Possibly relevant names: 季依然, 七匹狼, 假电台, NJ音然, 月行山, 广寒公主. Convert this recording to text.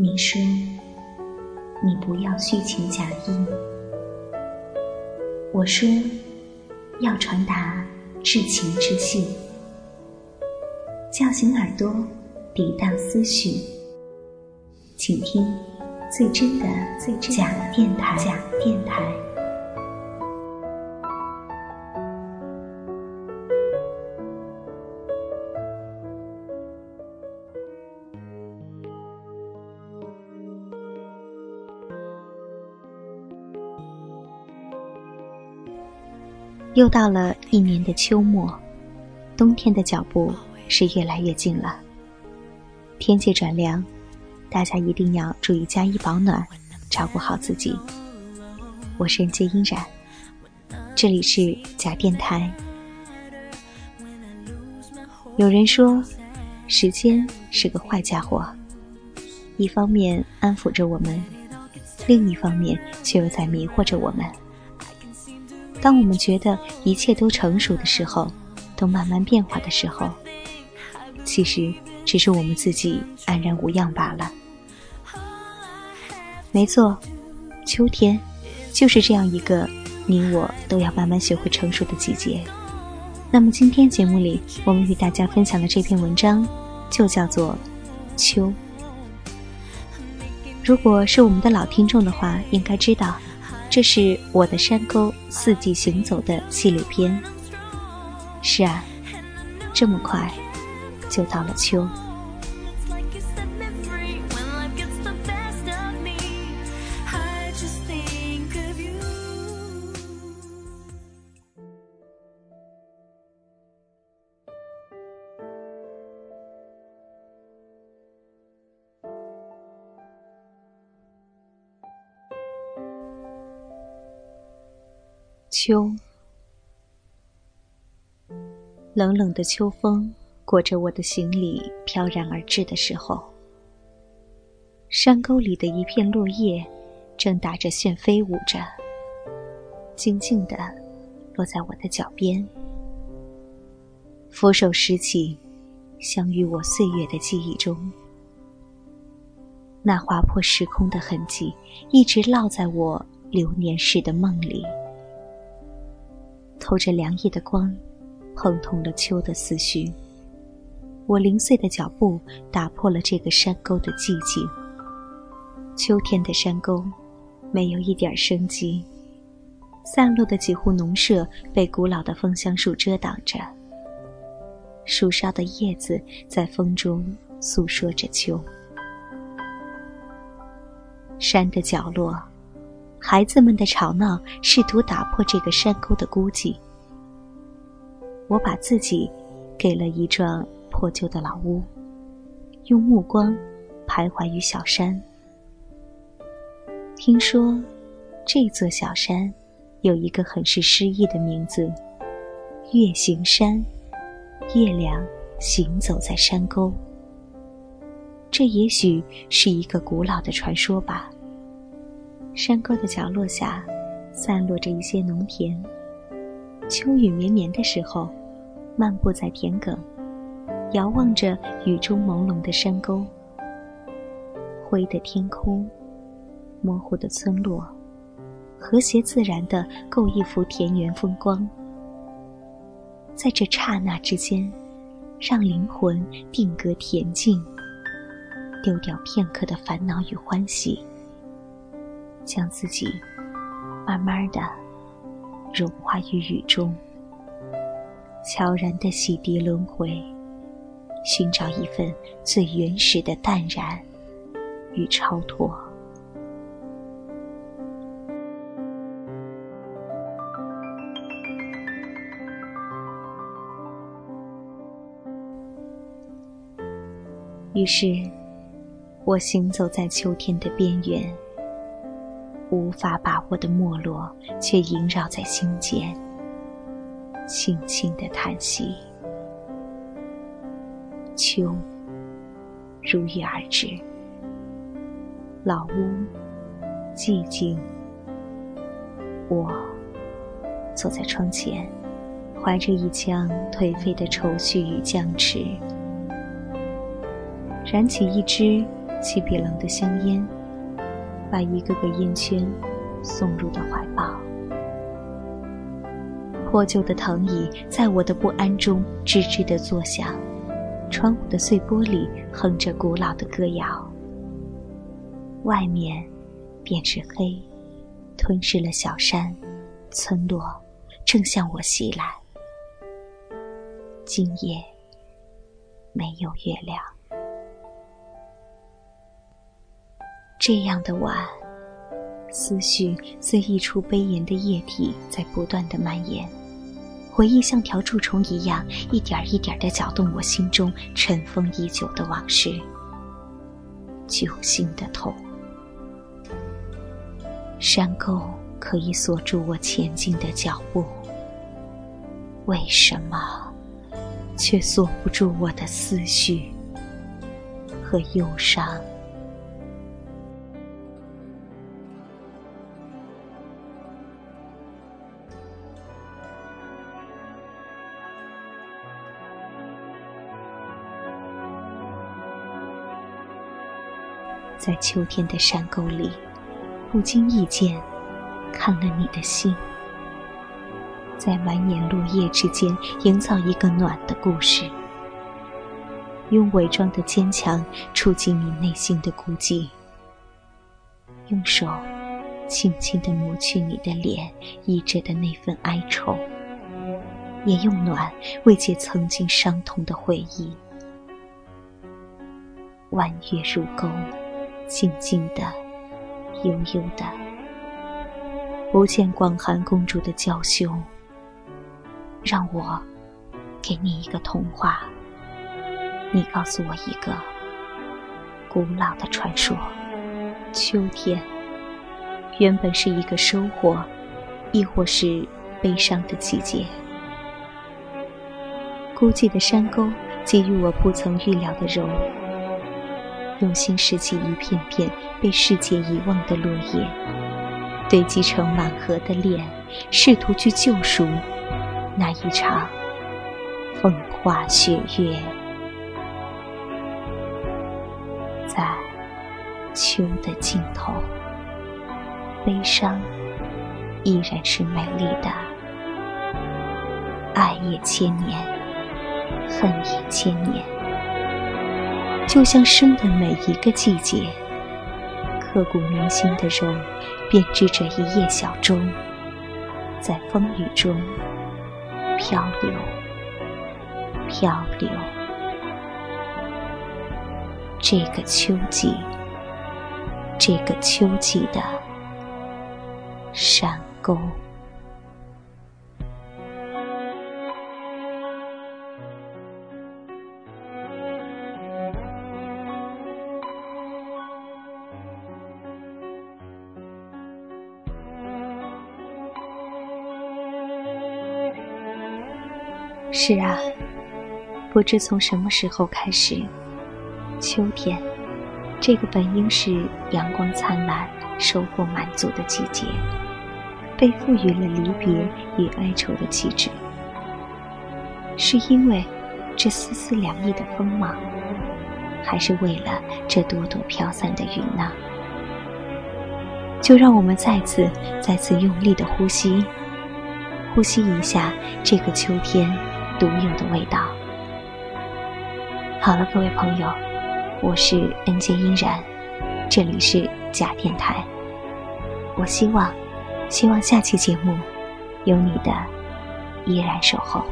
你说你不要虚情假意，我说要传达至情至性，叫醒耳朵，抵挡思绪，请听最真的假电台。又到了一年的秋末，冬天的脚步是越来越近了。天气转凉，大家一定要注意加衣保暖，照顾好自己。我是季依然，这里是假电台。有人说，时间是个坏家伙，一方面安抚着我们，另一方面却又在迷惑着我们。当我们觉得一切都成熟的时候，都慢慢变化的时候，其实只是我们自己安然无恙罢了。没错，秋天就是这样一个你我都要慢慢学会成熟的季节。那么今天节目里我们与大家分享的这篇文章就叫做秋。如果是我们的老听众的话，应该知道这是我的山沟四季行走的系列篇。是啊，这么快就到了秋。秋，冷冷的秋风裹着我的行李飘然而至的时候，山沟里的一片落叶正打着旋飞舞着，静静地落在我的脚边，俯首拾起，相遇我岁月的记忆中。那划破时空的痕迹一直烙在我流年似的梦里，透着凉意的光碰痛了秋的思绪。我零碎的脚步打破了这个山沟的寂静。秋天的山沟没有一点生机，散落的几户农舍被古老的枫香树遮挡着，树梢的叶子在风中诉说着秋。山的角落，孩子们的吵闹试图打破这个山沟的孤寂。我把自己给了一幢破旧的老屋，用目光徘徊于小山。听说这座小山有一个很是诗意的名字，月行山。月亮行走在山沟，这也许是一个古老的传说吧。山沟的角落下散落着一些农田，秋雨绵绵的时候，漫步在田埂，遥望着雨中朦胧的山沟，灰的天空，模糊的村落，和谐自然地构一幅田园风光。在这刹那之间，让灵魂定格恬静，丢掉片刻的烦恼与欢喜，将自己慢慢地融化于雨中，悄然地洗涤轮回，寻找一份最原始的淡然与超脱。于是，我行走在秋天的边缘，无法把握的没落却萦绕在心间，轻轻地叹息。秋如约而至，老屋寂静，我坐在窗前，怀着一腔颓废的愁绪与僵持，燃起一支七匹狼的香烟，把一个个烟圈送入了怀抱。破旧的躺椅在我的不安中吱吱地作响，窗户的碎玻璃哼着古老的歌谣。外面便是黑，吞噬了小山村落，正向我袭来。今夜没有月亮。这样的晚，思绪似溢出杯沿的液体在不断的蔓延，回忆像条蛀虫一样一点一点地搅动我心中尘封已久的往事，揪心的痛。山沟可以锁住我前进的脚步，为什么却锁不住我的思绪和忧伤？在秋天的山沟里，不经意间看了你的心，在满眼落叶之间营造一个暖的故事，用伪装的坚强触及你内心的孤寂，用手轻轻地抹去你的脸溢着的那份哀愁，也用暖慰藉曾经伤痛的回忆。弯月入沟，静静的，悠悠的，不见广寒公主的娇羞。让我给你一个童话，你告诉我一个古老的传说。秋天原本是一个收获亦或是悲伤的季节，孤寂的山沟给予我不曾预料的柔，用心拾起一片片被世界遗忘的落叶，堆积成满河的恋，试图去救赎那一场风花雪月。在秋的尽头，悲伤依然是美丽的，爱也千年，恨也千年。就像生的每一个季节，刻骨铭心的柔编织着一叶小舟，在风雨中漂流漂流。这个秋季，这个秋季的山沟。是啊，不知从什么时候开始，秋天这个本应是阳光灿烂、收获满足的季节，被赋予了离别与哀愁的气质。是因为这丝丝凉意的锋芒，还是为了这朵朵飘散的云呢？就让我们再次用力的呼吸，呼吸一下这个秋天独有的味道。好了，各位朋友，我是NJ音然，这里是假电台。我希望下期节目有你的依然守候。